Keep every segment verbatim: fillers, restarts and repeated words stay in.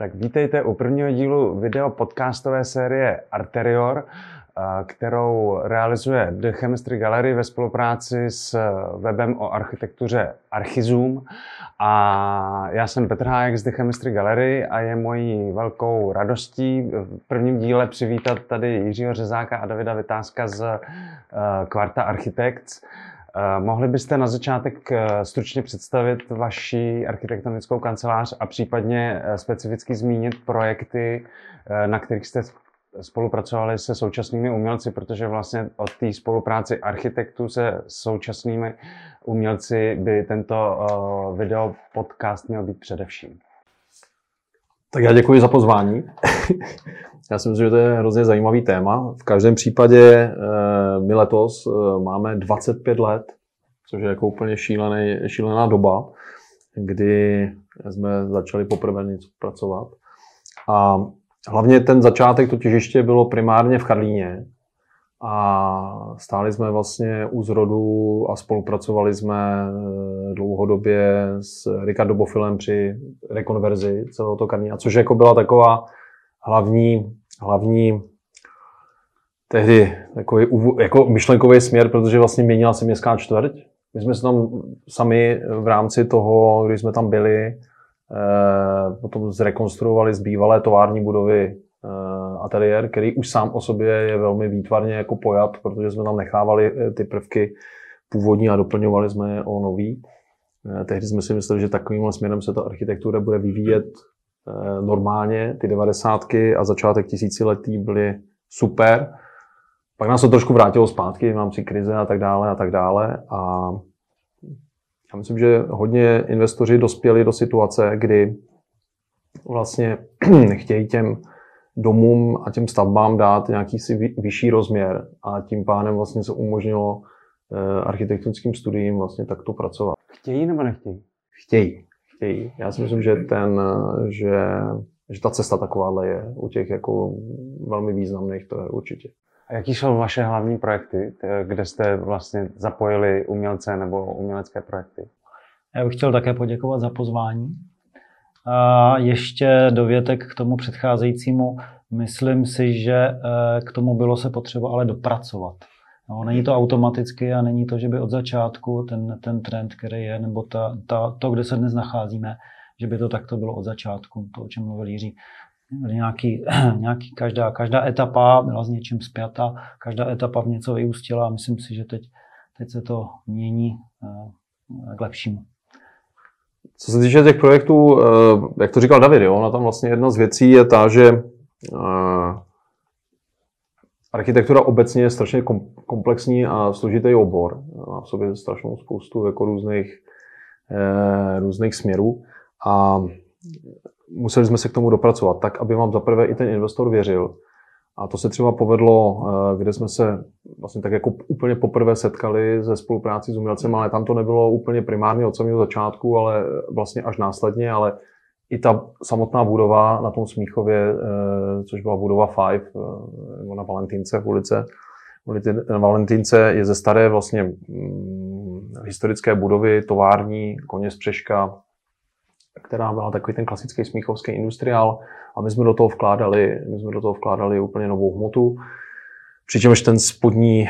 Tak vítejte u prvního dílu video podcastové série Arterior, kterou realizuje The Chemistry Gallery ve spolupráci s webem o architektuře Archizoom. A já jsem Petr Hájek z The Chemistry Gallery a je mojí velkou radostí v prvním díle přivítat tady Jiřího Řezáka a Davida Vytázka z Kvarta Architects. Mohli byste na začátek stručně představit vaši architektonickou kancelář a případně specificky zmínit projekty, na kterých jste spolupracovali se současnými umělci, protože vlastně od té spolupráce architektů se současnými umělci by tento video podcast měl být především. Tak já děkuji za pozvání. Já si myslím, že to je hrozně zajímavý téma. V každém případě my letos máme dvacet pět let, což je jako úplně šílený, šílená doba, kdy jsme začali poprvé něco pracovat. A hlavně ten začátek to těžiště bylo primárně v Karlíně. A stáli jsme vlastně u zrodu a spolupracovali jsme dlouhodobě s Ricardo Bofillem při rekonverzi celého toho Karlína, což jako byla taková hlavní, hlavní tehdy takový jako myšlenkový směr, protože vlastně měnila se městská čtvrť. My jsme se tam sami v rámci toho, když jsme tam byli, potom zrekonstruovali z bývalé tovární budovy Arterior, který už sám o sobě je velmi výtvarně jako pojat, protože jsme tam nechávali ty prvky původní a doplňovali jsme je o nový. Tehdy jsme si mysleli, že takovýmhle směrem se ta architektura bude vyvíjet normálně. Ty devadesátky a začátek tisíciletí byly super. Pak nás to trošku vrátilo zpátky v rámci krize a tak dále a tak dále. A já myslím, že hodně investoři dospěli do situace, kdy vlastně chtějí těm domům a těm stavbám dát nějaký si vyšší rozměr a tím pádem vlastně se umožnilo architektonickým studiím vlastně takto pracovat. Chtějí nebo nechtějí? Chtějí. Chtějí. Já si myslím, že, ten, že, že ta cesta takováhle je u těch jako velmi významných, to je určitě. A jaký jsou vaše hlavní projekty, kde jste vlastně zapojili umělce nebo umělecké projekty? Já bych chtěl také poděkovat za pozvání. A ještě dovětek k tomu předcházejícímu, myslím si, že k tomu bylo se potřeba ale dopracovat. No, není to automaticky a není to, že by od začátku ten, ten trend, který je, nebo ta, ta, to, kde se dnes nacházíme, že by to takto bylo od začátku, to, o čem mluvil Jiří. Nějaký, nějaký, každá, každá etapa byla s něčím spjata, každá etapa v něco vyústila a myslím si, že teď, teď se to mění k lepšímu. Co se týče těch projektů, jak to říkal David, jo, ona tam vlastně jedna z věcí je ta, že architektura obecně je strašně komplexní a složitý obor. Má v sobě strašnou spoustu jako různých, různých směrů a museli jsme se k tomu dopracovat tak, aby vám zaprvé i ten investor věřil. A to se třeba povedlo, kde jsme se vlastně tak jako úplně poprvé setkali ze spolupráci s umělcem, ale tam to nebylo úplně primárně od samého začátku, ale vlastně až následně, ale i ta samotná budova na tom Smíchově, což byla budova Five, nebo na Valentínce v ulici, na Valentínce je ze staré vlastně historické budovy, tovární, koně Střeška, která byla takový ten klasický smíchovský industriál a my jsme do toho vkládali, my jsme do toho vkládali úplně novou hmotu. Přičemž ten spodní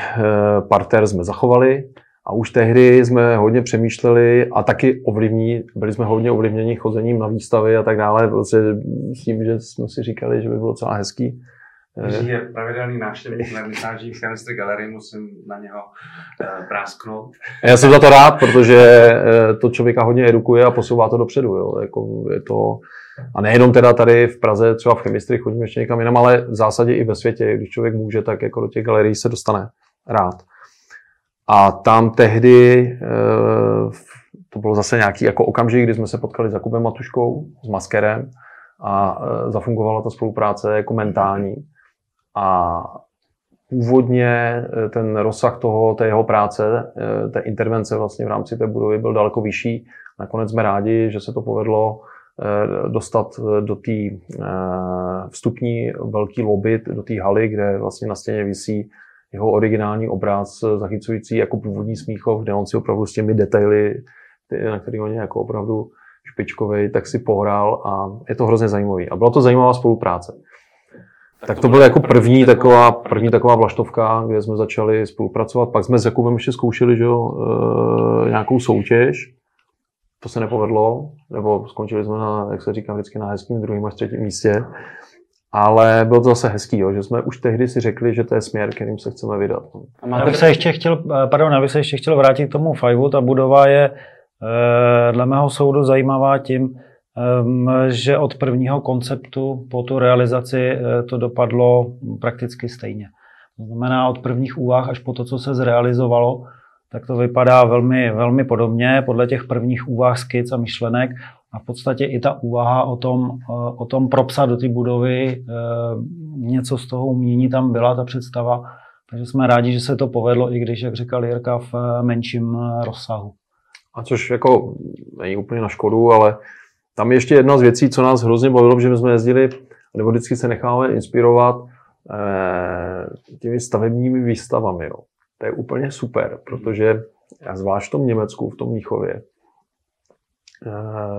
parter jsme zachovali a už tehdy jsme hodně přemýšleli a taky ovlivní, byli jsme hodně ovlivněni chozením na výstavy a tak dále, protože s tím, že jsme si říkali, že by bylo celá hezký. Jiří je pravidelný návštěvník vernisáží v Chemistry Gallery, musím na něho prásknout. Já jsem za to rád, protože to člověka hodně edukuje a posouvá to dopředu. Jo. Jako je to, a nejenom teda tady v Praze, třeba v Chemistry chodím ještě někam jinam, ale v zásadě i ve světě, když člověk může, tak jako do těch galerií se dostane rád. A tam tehdy, to bylo zase nějaký jako okamžik, kdy jsme se potkali s Jakubem Matuškou, s Maskerem a zafungovala ta spolupráce jako mentální. A původně ten rozsah toho, té jeho práce, té intervence vlastně v rámci té budovy byl daleko vyšší. Nakonec jsme rádi, že se to povedlo dostat do té vstupní velké lobby, do té haly, kde vlastně na stěně visí jeho originální obraz zachycující jako původní Smíchov, kde on si opravdu s těmi detaily, na které oni jako opravdu špičkovej, tak si pohrál a je to hrozně zajímavý. A byla to zajímavá spolupráce. Tak, tak to, to byla jako první taková, první taková vlaštovka, kde jsme začali spolupracovat. Pak jsme s Jakubem ještě zkoušeli, že jo, e, nějakou soutěž. To se nepovedlo, nebo skončili jsme na, jak se říká vždycky, na hezkým druhým až třetím místě. Ale bylo to zase hezký, jo, že jsme už tehdy si řekli, že to je směr, kterým se chceme vydat. A já bych se ještě chtěl, pardon, já bych se ještě chtěl vrátit k tomu Fiveu. Ta budova je dle mého soudu zajímavá tím, že od prvního konceptu po tu realizaci to dopadlo prakticky stejně. To znamená od prvních úvah až po to, co se zrealizovalo, tak to vypadá velmi, velmi podobně podle těch prvních úvah, skic a myšlenek. A v podstatě i ta úvaha o tom, o tom propsat do ty budovy, něco z toho umění tam byla, ta představa. Takže jsme rádi, že se to povedlo, i když, jak říkal Jirka, v menším rozsahu. A což jako není úplně na škodu, ale tam ještě jedna z věcí, co nás hrozně bavilo, že my jsme jezdili, nebo vždycky se necháme inspirovat eh, těmi stavebními výstavami. Jo. To je úplně super, protože zvlášť v tom Německu, v tom Mnichově,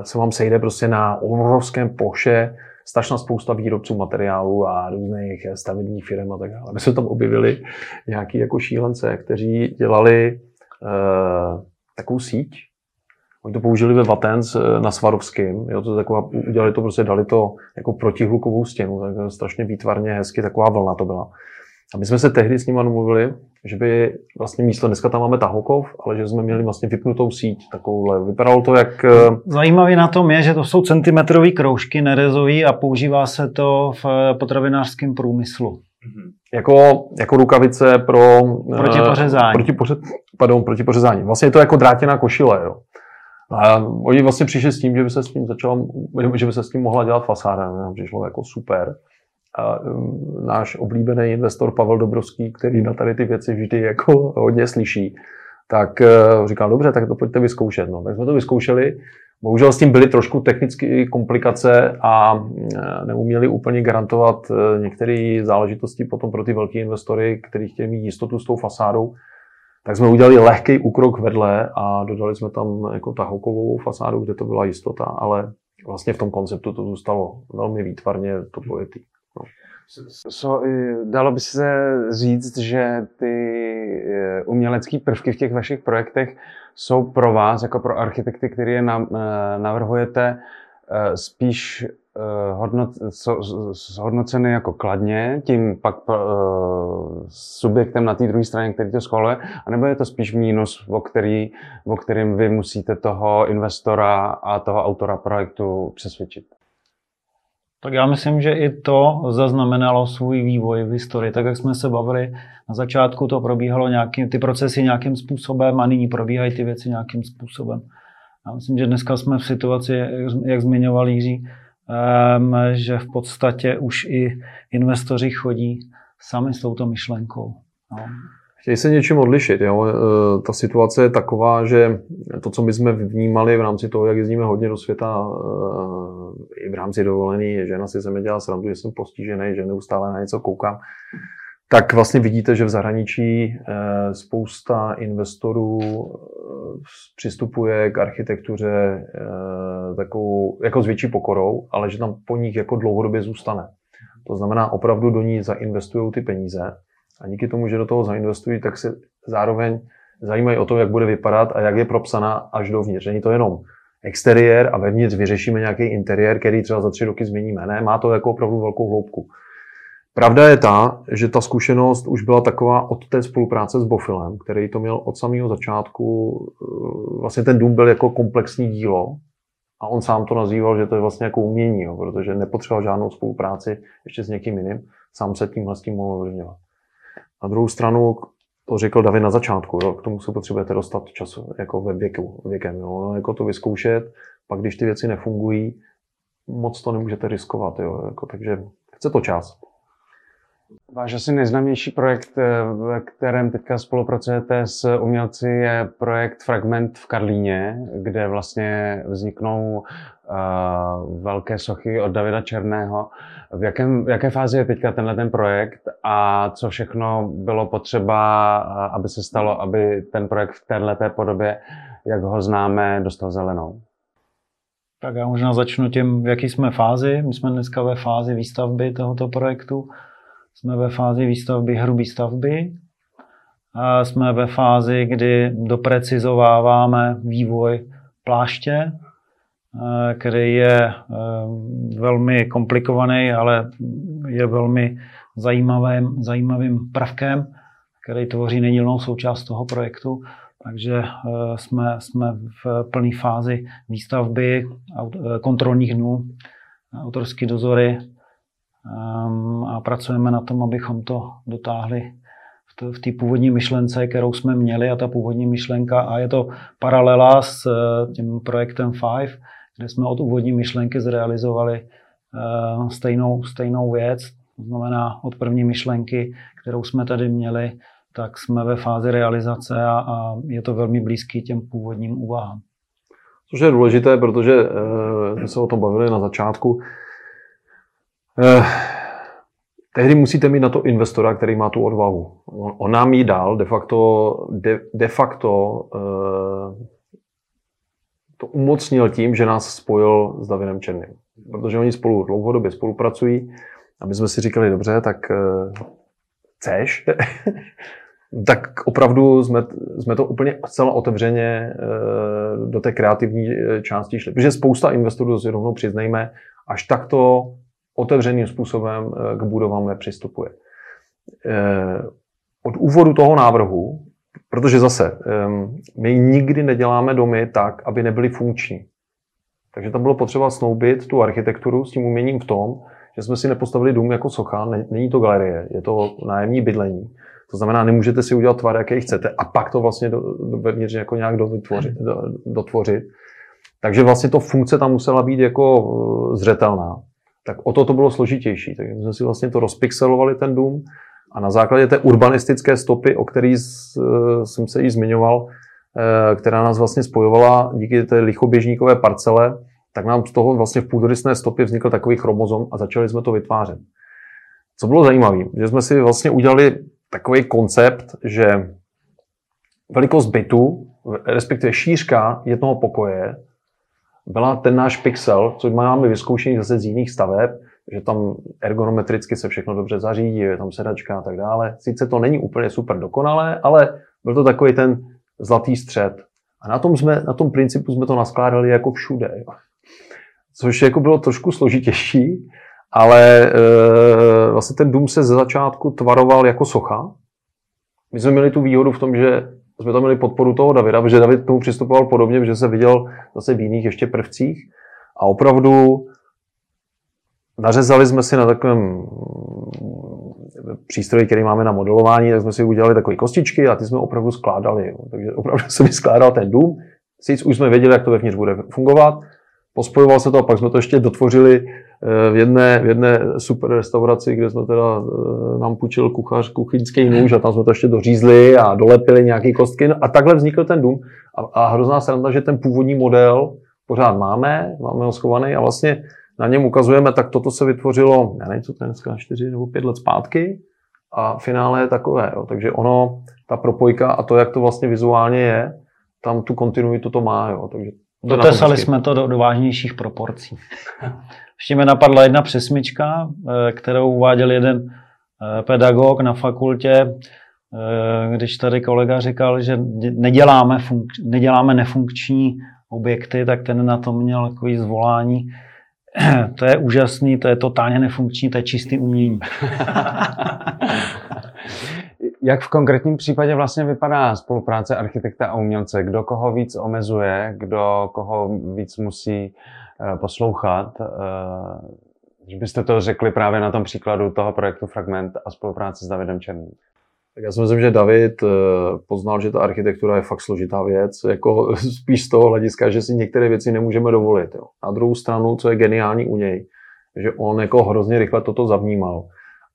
se vám sejde prostě na obrovském ploše strašná spousta výrobců materiálů a různých stavebních firm a tak dále. My jsme tam objevili nějaký jako šílence, kteří dělali uh, takovou síť. Oni to použili ve Vatens na Svarovském. Jo, to taková, udělali to prostě, dali to jako protihlukovou stěnu, tak strašně výtvarně hezky, taková vlna to byla. A my jsme se tehdy s nimi domluvili, že by vlastně místo, dneska tam máme Tahokov, ale že jsme měli vlastně vypnutou síť takovouhle. Vypadalo to jak... Zajímavé na tom je, že to jsou centimetrové kroužky nerezový a používá se to v potravinářském průmyslu. Mm-hmm. Jako, jako rukavice pro... Protipořezání. Proti poře, pardon, protipořezání. Vlastně je to jako drátěná košile, jo. A oni vlastně přišli s tím, že by se s tím začala, že by se s tím mohla dělat fasáda. Nám přišlo jako super. A náš oblíbený investor Pavel Dobrovský, který na tady ty věci vždy jako hodně slyší, tak říkal, dobře, tak to pojďte vyzkoušet. No, tak jsme to vyzkoušeli. Bohužel s tím byly trošku technické komplikace a neuměli úplně garantovat některé záležitosti potom pro ty velké investory, kteří chtěli mít jistotu s tou fasádou. Tak jsme udělali lehký úkrok vedle a dodali jsme tam jako tahoukovou fasádu, kde to byla jistota, ale vlastně v tom konceptu to zůstalo velmi výtvarně to pojetý. No. So, dalo by se říct, že ty umělecké prvky v těch vašich projektech jsou pro vás, jako pro architekty, který je navrhujete, spíš hodnot, hodnoceny jako kladně, tím pak subjektem na té druhé straně, který to schvaluje, anebo je to spíš mínus, o, který, o kterým vy musíte toho investora a toho autora projektu přesvědčit? Tak já myslím, že i to zaznamenalo svůj vývoj v historii. Tak jak jsme se bavili, na začátku to probíhalo nějaký, ty procesy nějakým způsobem a nyní probíhají ty věci nějakým způsobem. Já myslím, že dneska jsme v situaci, jak zmiňoval Jiří, že v podstatě už i investoři chodí sami s touto myšlenkou. No. Chtějí se něčím odlišit. Jo? Ta situace je taková, že to, co my jsme vnímali v rámci toho, jak jezdíme hodně do světa, i v rámci dovolený, že žena si se mi dělá srandu, že jsem postižený, že neustále na něco koukám, tak vlastně vidíte, že v zahraničí spousta investorů přistupuje k architektuře takovou, jako s větší pokorou, ale že tam po nich jako dlouhodobě zůstane. To znamená, opravdu do ní zainvestují ty peníze. A díky tomu, že do toho zainvestují, tak se zároveň zajímají o to, jak bude vypadat a jak je propsaná až dovnitř. Není to jenom exteriér a vevnitř vyřešíme nějaký interiér, který třeba za tři roky změníme. Ne, má to jako opravdu velkou hloubku. Pravda je ta, že ta zkušenost už byla taková od té spolupráce s Bofillem, který to měl od samého začátku. Vlastně ten dům byl jako komplexní dílo a on sám to nazýval, že to je vlastně jako umění, jo, protože nepotřeboval žádnou spolupráci ještě s někým jiným. Sám se tímhle s tím mohl ovlivňovat. Na druhou stranu, to řekl David na začátku, jo, k tomu se potřebujete dostat čas jako ve věku, věkem, jo, jako to vyzkoušet, pak když ty věci nefungují, moc to nemůžete riskovat, jo, jako, takže chce to čas. Váš asi nejznámější projekt, ve kterém teďka spolupracujete s umělci, je projekt Fragment v Karlíně, kde vlastně vzniknou uh, velké sochy od Davida Černého. V jakém, jaké fázi je teďka tenhle ten projekt a co všechno bylo potřeba, aby se stalo, aby ten projekt v téhleté podobě, jak ho známe, dostal zelenou? Tak já možná začnu tím, v jaký jsme fázi. My jsme dneska ve fázi výstavby tohoto projektu. Jsme ve fázi výstavby hrubé stavby. A jsme ve fázi, kdy doprecizováváme vývoj pláště, který je velmi komplikovaný, ale je velmi zajímavým, zajímavým prvkem, který tvoří nedílnou součást toho projektu. Takže jsme, jsme v plné fázi výstavby, kontrolních dnů, autorský dozory a pracujeme na tom, abychom to dotáhli v té původní myšlence, kterou jsme měli, a ta původní myšlenka, a je to paralela s tím projektem Five, kde jsme od úvodní myšlenky zrealizovali stejnou, stejnou věc, to znamená od první myšlenky, kterou jsme tady měli, tak jsme ve fázi realizace a, a je to velmi blízký těm původním úvahám. Což je důležité, protože jsme se o tom bavili na začátku. Eh, tehdy musíte mít na to investora, který má tu odvahu. On, on nám ji dal, de facto, de, de facto eh, to umocnil tím, že nás spojil s Davidem Černým. Protože oni spolu dlouhodobě spolupracují a my jsme si říkali, dobře, tak... Eh, chceš, tak opravdu jsme, jsme to úplně zcela otevřeně do té kreativní části šli. Protože spousta investorů, si rovnou přiznejme, až takto otevřeným způsobem k budovám nepřistupuje. Od úvodu toho návrhu, protože zase my nikdy neděláme domy tak, aby nebyly funkční. Takže tam bylo potřeba snoubit tu architekturu s tím uměním v tom, že jsme si nepostavili dům jako socha, není to galerie, je to nájemní bydlení. To znamená, nemůžete si udělat tvar, jaký chcete, a pak to vlastně vevnitř jako nějak dotvořit, dotvořit. Takže vlastně to funkce tam musela být jako zřetelná. Tak o to to bylo složitější. Takže jsme si vlastně to rozpixelovali, ten dům, a na základě té urbanistické stopy, o které jsem se i zmiňoval, která nás vlastně spojovala díky té lichoběžníkové parcele, tak nám z toho vlastně v půdorysné stopě vznikl takový chromozom a začali jsme to vytvářet. Co bylo zajímavé, že jsme si vlastně udělali takový koncept, že velikost bytu, respektive šířka jednoho pokoje, byla ten náš pixel, což máme vyzkoušený zase z jiných staveb, že tam ergonometricky se všechno dobře zařídí, je tam sedačka a tak dále. Sice to není úplně super dokonalé, ale byl to takový ten zlatý střed. A na tom, jsme, na tom principu jsme to naskládali jako všude. Jo. Což jako bylo trošku složitější, ale e, vlastně ten dům se ze začátku tvaroval jako socha. My jsme měli tu výhodu v tom, že jsme tam měli podporu toho Davida, protože David k tomu přistupoval podobně, protože se viděl zase v jiných ještě prvcích. A opravdu nařezali jsme si na takovém přístroji, který máme na modelování, tak jsme si udělali takové kostičky a ty jsme opravdu skládali. Jo. Takže opravdu se mi skládal ten dům. Sice už jsme věděli, jak to vevnitř bude fungovat. Pospojoval se to a pak jsme to ještě dotvořili v jedné, v jedné super restauraci, kde jsme teda nám půjčil kuchař kuchyňský nůž a tam jsme to ještě dořízli a dolepili nějaký kostky. No a takhle vznikl ten dům. A, a hrozná sranda, že ten původní model pořád máme, máme ho schovaný a vlastně na něm ukazujeme, tak toto se vytvořilo, já nevím, co to je dneska, čtyři nebo pět let zpátky a finále je takové. Jo. Takže ono, ta propojka a to, jak to vlastně vizuálně je, tam tu kontinuitu to má. Jo. Takže dotesali jsme to do, do vážnějších proporcí. Ještě mi napadla jedna přesmička, kterou uváděl jeden pedagog na fakultě, když tady kolega říkal, že neděláme, funk- neděláme nefunkční objekty, tak ten na to měl takový zvolání. To je úžasný, to je totálně nefunkční, to je čistý umění. Jak v konkrétním případě vlastně vypadá spolupráce architekta a umělce? Kdo koho víc omezuje, kdo koho víc musí poslouchat? Když byste to řekli právě na tom příkladu toho projektu Fragment a spolupráce s Davidem Černým. Tak já si myslím, že David poznal, že ta architektura je fakt složitá věc, jako spíš z toho hlediska, že si některé věci nemůžeme dovolit. Jo. Na druhou stranu, co je geniální u něj, že on jako hrozně rychle toto zavnímal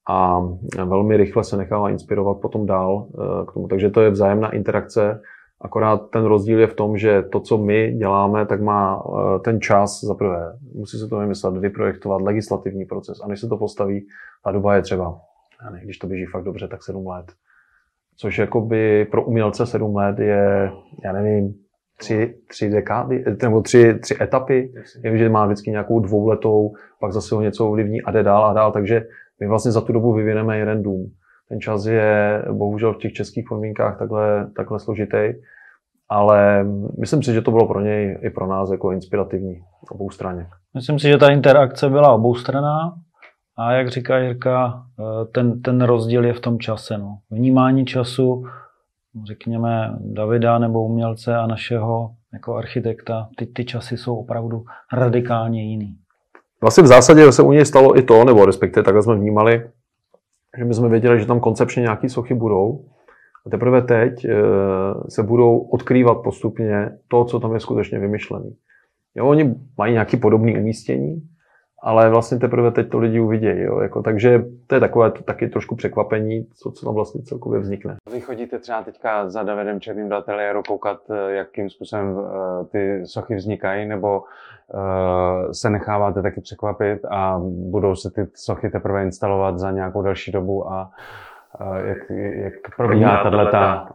a velmi rychle se nechává inspirovat potom dál k tomu. Takže to je vzájemná interakce, akorát ten rozdíl je v tom, že to, co my děláme, tak má ten čas za prvé. Musí se to vymyslet, vyprojektovat legislativní proces a než se to postaví, ta doba je třeba, když to běží fakt dobře, tak sedm let. Což jakoby pro umělce sedm let je, já nevím, tři, tři dekády, nebo tři, tři etapy. Vím, že má vždycky nějakou dvouletou, pak zase ho něco ovlivní a jde dál a dál, takže my vlastně za tu dobu vyvineme jeden dům. Ten čas je bohužel v těch českých podmínkách takhle, takhle složitý, ale myslím si, že to bylo pro něj i pro nás jako inspirativní oboustranně. Myslím si, že ta interakce byla oboustranná a jak říká Jirka, ten, ten rozdíl je v tom čase. No. Vnímání času, řekněme, Davida nebo umělce a našeho jako architekta, ty, ty časy jsou opravdu radikálně jiný. Vlastně v zásadě se u něj stalo i to, nebo respektive takhle jsme vnímali, že my jsme věděli, že tam koncepčně nějaké sochy budou. A teprve teď se budou odkrývat postupně to, co tam je skutečně vymyšlené. Oni mají nějaké podobné umístění, ale vlastně teprve teď to lidi uvidějí. Jo? Jako, takže to je takové taky trošku překvapení, co, co tam vlastně celkově vznikne. Vy chodíte třeba teďka za Davidem Černým do ateliéru koukat, jakým způsobem ty sochy vznikají, nebo se necháváte taky překvapit a budou se ty sochy teprve instalovat za nějakou další dobu a jak, jak probíhá tato spolupráce?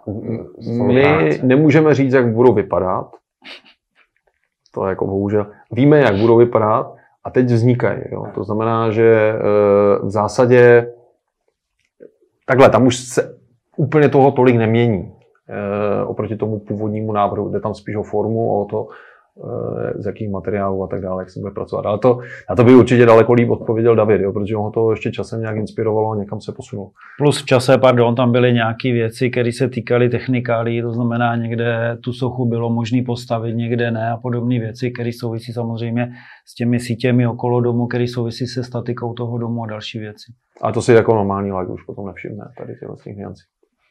My nemůžeme říct, jak budou vypadat. To jako bohužel. Víme, jak budou vypadat, a teď vznikají. Jo. To znamená, že v zásadě takhle, tam už se úplně toho tolik nemění oproti tomu původnímu návrhu, jde tam spíš o formu, o to, z jakých materiálů a tak dále, jak se bude pracovat. Ale to, na to by určitě daleko líp odpověděl David, jo, protože ho to ještě časem nějak inspirovalo a někam se posunulo. Plus v čase, pardon, tam byly nějaké věci, které se týkaly technikálí, to znamená někde tu sochu bylo možné postavit, někde ne a podobné věci, které souvisí samozřejmě s těmi sítěmi okolo domu, které souvisí se statikou toho domu a další věci. A to si jako normální like už potom nevšimne, tady tyhle těch niancí.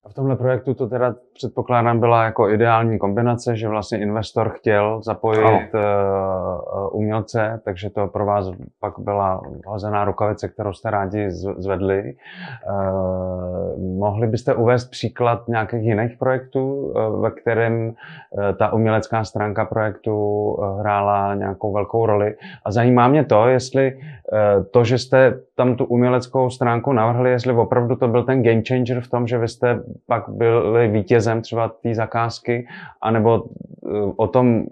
A v tomhle projektu to teda předpokládám byla jako ideální kombinace, že vlastně investor chtěl zapojit ano. umělce, takže to pro vás pak byla hozená rukavice, kterou jste rádi zvedli. Eh, mohli byste uvést příklad nějakých jiných projektů, ve kterém ta umělecká stránka projektu hrála nějakou velkou roli? A zajímá mě to, jestli to, že jste tam tu uměleckou stránku navrhli, jestli opravdu to byl ten game changer v tom, že vy jste pak byli vítězem třeba té zakázky, anebo o tom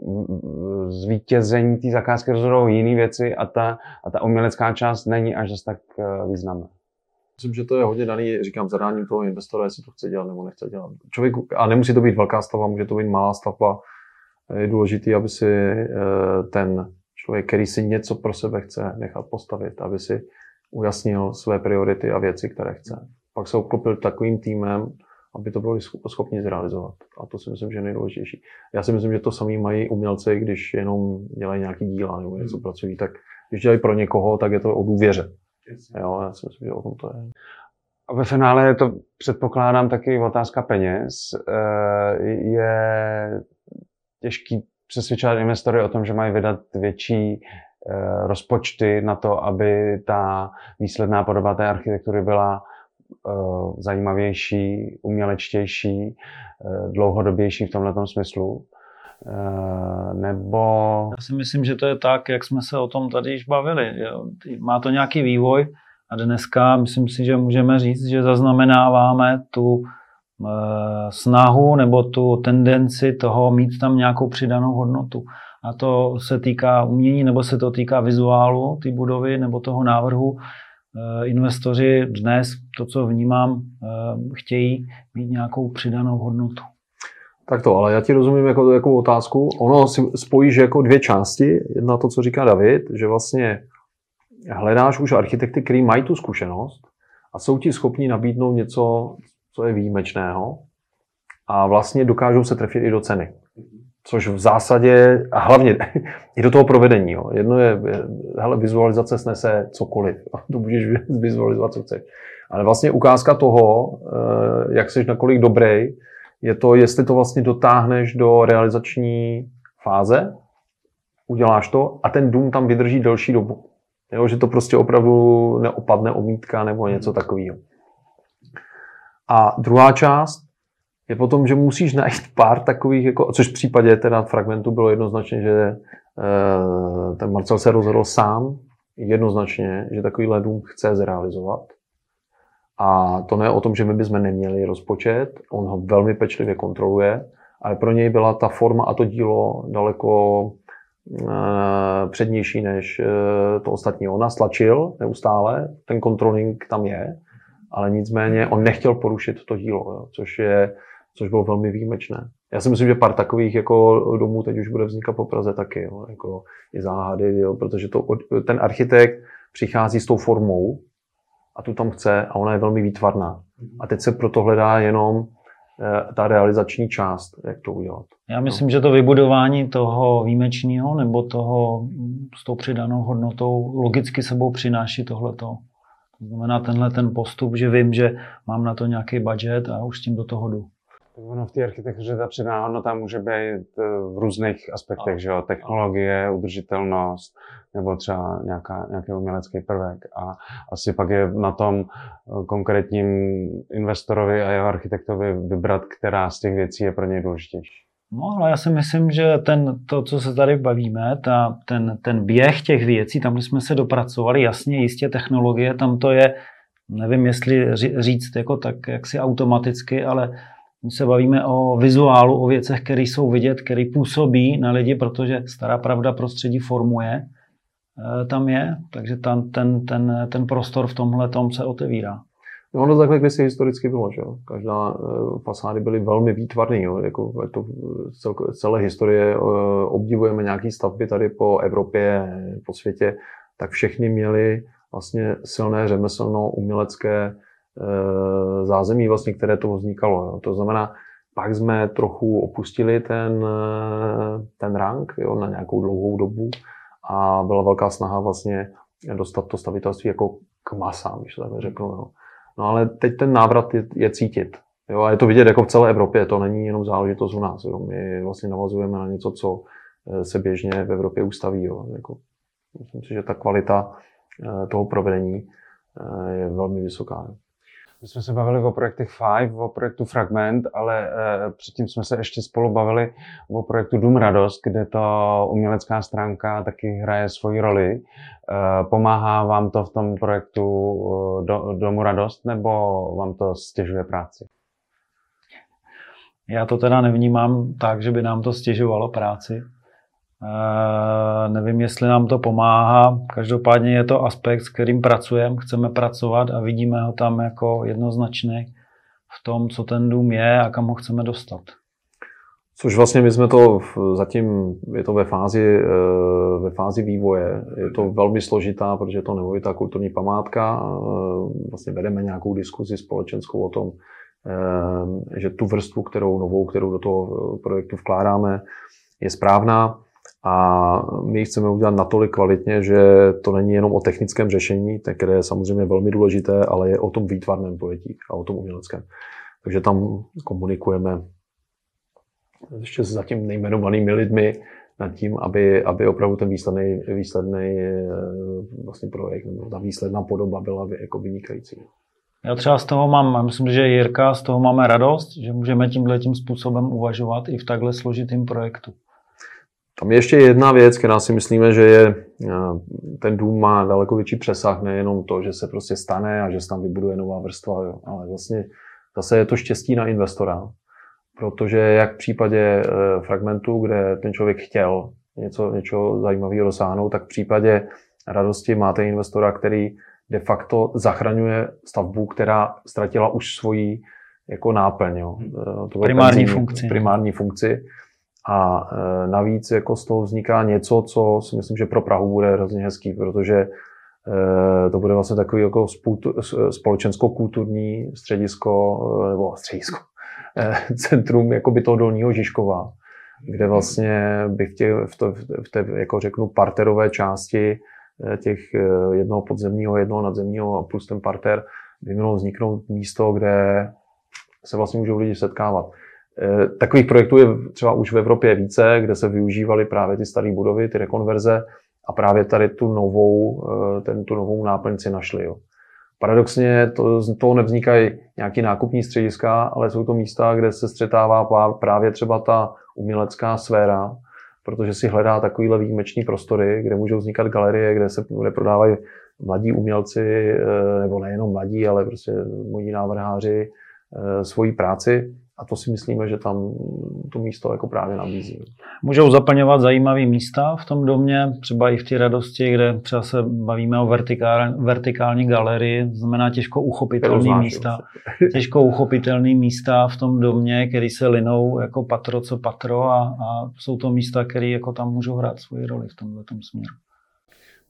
zvítězení té zakázky rozhodují jiné věci a ta, a ta umělecká část není až zase tak významná. Myslím, že to je hodně daný, říkám, zadáním toho investora, jestli to chce dělat nebo nechce dělat. Člověk, a nemusí to být velká stavba, může to být malá stavba. Je důležité, aby si ten člověk, který si něco pro sebe chce nechat postavit, aby si ujasnil své priority a věci, které chce. Pak se obklopil takovým týmem, aby to byli schopni zrealizovat. A to si myslím, že je nejdůležitější. Já si myslím, že to samý mají umělci, když jenom dělají nějaký díla nebo něco pracují, tak když dělají pro někoho, tak je to o důvěře. Jo, já si myslím, že o tom to je. A ve finále je to, předpokládám, taky otázka peněz. Je těžký přesvědčovat investory o tom, že mají vydat větší rozpočty na to, aby ta výsledná podoba té architektury byla zajímavější, umělečtější, dlouhodobější v tomhletom smyslu, nebo... Já si myslím, že to je tak, jak jsme se o tom tady již bavili. Má to nějaký vývoj a dneska myslím si, že můžeme říct, že zaznamenáváme tu snahu nebo tu tendenci toho mít tam nějakou přidanou hodnotu. A to se týká umění, nebo se to týká vizuálu té budovy nebo toho návrhu. Investoři dnes, to, co vnímám, chtějí mít nějakou přidanou hodnotu. Tak to, ale já ti rozumím jako, jako otázku. Ono si spojíš jako dvě části. Jedna to, co říká David, že vlastně hledáš už architekty, kteří mají tu zkušenost a jsou ti schopni nabídnout něco, co je výjimečného a vlastně dokážou se trefit i do ceny. Což v zásadě, a hlavně i do toho provedení, jo. Jedno je, hele, vizualizace snese cokoliv, to můžeš vizualizovat, co chceš. Ale vlastně ukázka toho, jak seš nakolik dobrý, je to, jestli to vlastně dotáhneš do realizační fáze, uděláš to a ten dům tam vydrží delší dobu. Jo, že to prostě opravdu neopadne omítka nebo něco takového. A druhá část, je potom, že musíš najít pár takových, jako, což v případě teda fragmentu bylo jednoznačně, že e, ten Marcel se rozhodl sám jednoznačně, že takovýhle dům chce zrealizovat. A to ne o tom, že my bychom neměli rozpočet, on ho velmi pečlivě kontroluje ale pro něj byla ta forma a to dílo daleko přednější než to ostatní. On stlačil neustále, ten controlling tam je, ale nicméně on nechtěl porušit to dílo, jo, což je, což bylo velmi výjimečné. Já si myslím, že pár takových jako domů teď už bude vznikat po Praze taky, jo, jako i záhady, jo, protože to, ten architekt přichází s tou formou a tu tam chce a ona je velmi výtvarná. A teď se proto hledá jenom ta realizační část, jak to udělat. Já myslím, no. že to vybudování toho výjimečného nebo toho s tou přidanou hodnotou logicky sebou přináší tohleto. To znamená tenhle ten postup, že vím, že mám na to nějaký budget a už s tím do toho jdu. Ono v té architektuře ta přidaná hodnota může být v různých aspektech, a, že jo? Technologie, udržitelnost nebo třeba nějaká, nějaký umělecký prvek. A asi pak je na tom konkrétním investorovi a jeho architektovi vybrat, která z těch věcí je pro něj důležitější. No, ale já si myslím, že ten, to, co se tady bavíme, ta, ten, ten běh těch věcí, tam jsme se dopracovali, jasně, jistě technologie, tam to je, nevím, jestli říct jako tak, jak si automaticky, ale my se bavíme o vizuálu, o věcech, které jsou vidět, které působí na lidi, protože stará pravda prostředí formuje, e, tam je, takže tam, ten, ten, ten prostor v tomhle tom se otevírá. No, ono takhle kdysi historicky bylo, že jo. Každá fasády byly velmi výtvarný, jo. Jako to celko, celé historie obdivujeme nějaký stavby tady po Evropě, po světě, tak všechny měly vlastně silné řemeslno umělecké zázemí, vlastně, které to vznikalo. Jo. To znamená, pak jsme trochu opustili ten, ten rank, jo, na nějakou dlouhou dobu a byla velká snaha vlastně dostat to stavitelství jako k masám, když to takhle řeknu. Jo. No ale teď ten návrat je, je cítit. Jo. A je to vidět jako v celé Evropě, to není jenom záležitost u nás. Jo. My vlastně navazujeme na něco, co se běžně v Evropě ustaví. Jo. Jako, myslím si, že ta kvalita toho provedení je velmi vysoká. Jo. My jsme se bavili o projektech Five, o projektu Fragment, ale e, předtím jsme se ještě spolu bavili o projektu Dům radost, kde to umělecká stránka taky hraje svoji roli. E, pomáhá vám to v tom projektu do, Domu radost, nebo vám to stěžuje práci? Já to teda nevnímám tak, že by nám to stěžovalo práci. Uh, nevím, jestli nám to pomáhá. Každopádně je to aspekt, s kterým pracujeme, chceme pracovat a vidíme ho tam jako jednoznačně v tom, co ten dům je a kam ho chceme dostat. Což vlastně my jsme to v, zatím, je to ve fázi, ve fázi vývoje. Je to velmi složitá, protože je to nemovitá kulturní památka. Vlastně vedeme nějakou diskuzi společenskou o tom, že tu vrstvu, kterou novou, kterou do toho projektu vkládáme, je správná. A my ji chceme udělat natolik kvalitně, že to není jenom o technickém řešení, které je samozřejmě velmi důležité, ale je o tom výtvarném pojetí a o tom uměleckém. Takže tam komunikujeme ještě s zatím nejmenovanými lidmi nad tím, aby, aby opravdu ten výsledný, výsledný vlastně projekt nebo ta výsledná podoba byla jako vynikající. Já třeba z toho mám, myslím, že Jirka, z toho máme radost, že můžeme tímhletím způsobem uvažovat i v takhle složitým projektu. Tam je ještě jedna věc, která si myslíme, že je, ten dům má daleko větší přesah, nejenom to, že se prostě stane a že se tam vybuduje nová vrstva, jo. Ale vlastně zase je to štěstí na investora, protože jak v případě Fragmentu, kde ten člověk chtěl něco, něco zajímavého dosáhnout, tak v případě radosti máte investora, který de facto zachraňuje stavbu, která ztratila už svoji jako náplň, jo. To primární funkci. Primární funkci. A navíc jako z toho vzniká něco, co si myslím, že pro Prahu bude hrozně hezký, protože to bude vlastně takový jako společensko-kulturní středisko, nebo středisko, centrum jakoby toho Dolního Žižkova, kde vlastně by v té, v té, v té jako řeknu, parterové části těch jednoho podzemního, jednoho nadzemního a plus ten parter by mělo vzniknout místo, kde se vlastně můžou lidi setkávat. Takových projektů je třeba už v Evropě více, kde se využívaly právě ty staré budovy, ty rekonverze a právě tady tu novou, ten, tu novou náplň si našli. Jo. Paradoxně to, z toho nevznikají nějaké nákupní střediska, ale jsou to místa, kde se střetává právě třeba ta umělecká sféra, protože si hledá takovýhle výjimeční prostory, kde můžou vznikat galerie, kde se kde prodávají mladí umělci, nebo nejenom mladí, ale prostě mladí návrháři svoji práci. A to si myslíme, že tam to místo jako právě nabízí. Můžou zaplňovat zajímavé místa v tom domě, třeba i v té radosti, kde třeba se bavíme o vertikál, vertikální galerii, znamená těžko uchopitelné místa. Těžko uchopitelné místa v tom domě, které se linou jako patro co patro a, a jsou to místa, které jako tam můžou hrát svoji roli v tomhle tom směru.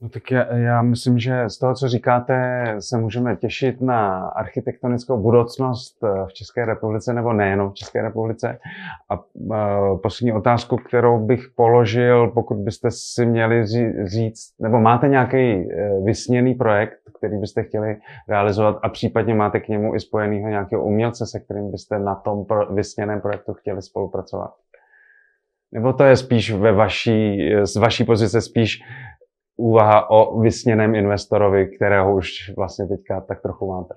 No tak já, já myslím, že z toho, co říkáte, se můžeme těšit na architektonickou budoucnost v České republice, nebo nejenom v České republice. A poslední otázku, kterou bych položil, pokud byste si měli říct, nebo máte nějaký vysněný projekt, který byste chtěli realizovat a případně máte k němu i spojenýho nějakého umělce, se kterým byste na tom vysněném projektu chtěli spolupracovat? Nebo to je spíš ve vaší, z vaší pozice spíš úvaha o vysněném investorovi, kterého už vlastně teďka tak trochu máte.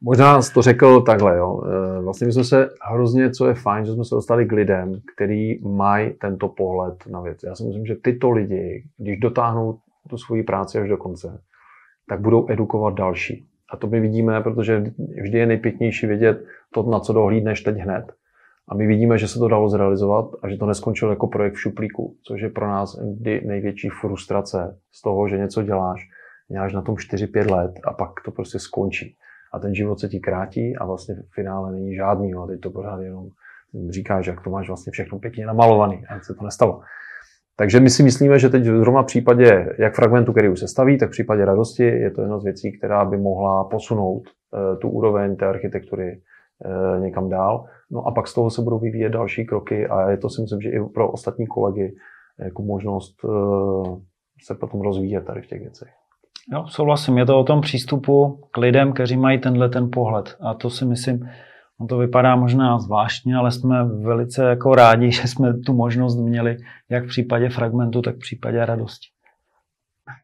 Možná jsi to řekl takhle, jo. Vlastně my jsme se hrozně, co je fajn, že jsme se dostali k lidem, který mají tento pohled na věc. Já si myslím, že tyto lidi, když dotáhnou tu svoji práci až do konce, tak budou edukovat další. A to my vidíme, protože vždy je nejpěknější vědět to, na co dohlídneš teď hned. A my vidíme, že se to dalo zrealizovat a že to neskončilo jako projekt v šuplíku, což je pro nás největší frustrace z toho, že něco děláš, děláš na tom čtyři pět let a pak to prostě skončí. A ten život se ti krátí a vlastně v finále není žádný. A teď to pořád jenom říkáš, jak to máš vlastně všechno pěkně namalovaný, a se to nestalo. Takže my si myslíme, že teď zrovna v případě jak fragmentu, který už se staví, tak v případě radosti je to jedna z věcí, která by mohla posunout tu úroveň té architektury někam dál. No a pak z toho se budou vyvíjet další kroky a je to si myslím, že i pro ostatní kolegy jako možnost se potom rozvíjet tady v těch věcech. Jo, souhlasím. Je to o tom přístupu k lidem, kteří mají tenhle ten pohled. A to si myslím, on to vypadá možná zvláštně, ale jsme velice jako rádi, že jsme tu možnost měli jak v případě fragmentu, tak v případě radosti.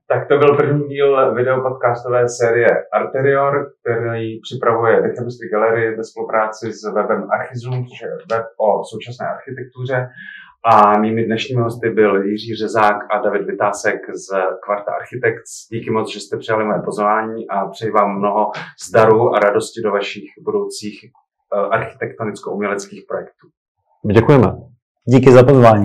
Tak to byl první díl videopodcastové série Arterior, který připravuje The Chemistry Gallery ve spolupráci s webem Archizoom, což je web o současné architektuře. A mými dnešními hosty byl Jiří Řezák a David Vytázek z Kvarta Architects. Díky moc, že jste přijali moje pozvání a přeji vám mnoho zdaru a radosti do vašich budoucích architektonicko-uměleckých projektů. Děkujeme. Díky za pozvání.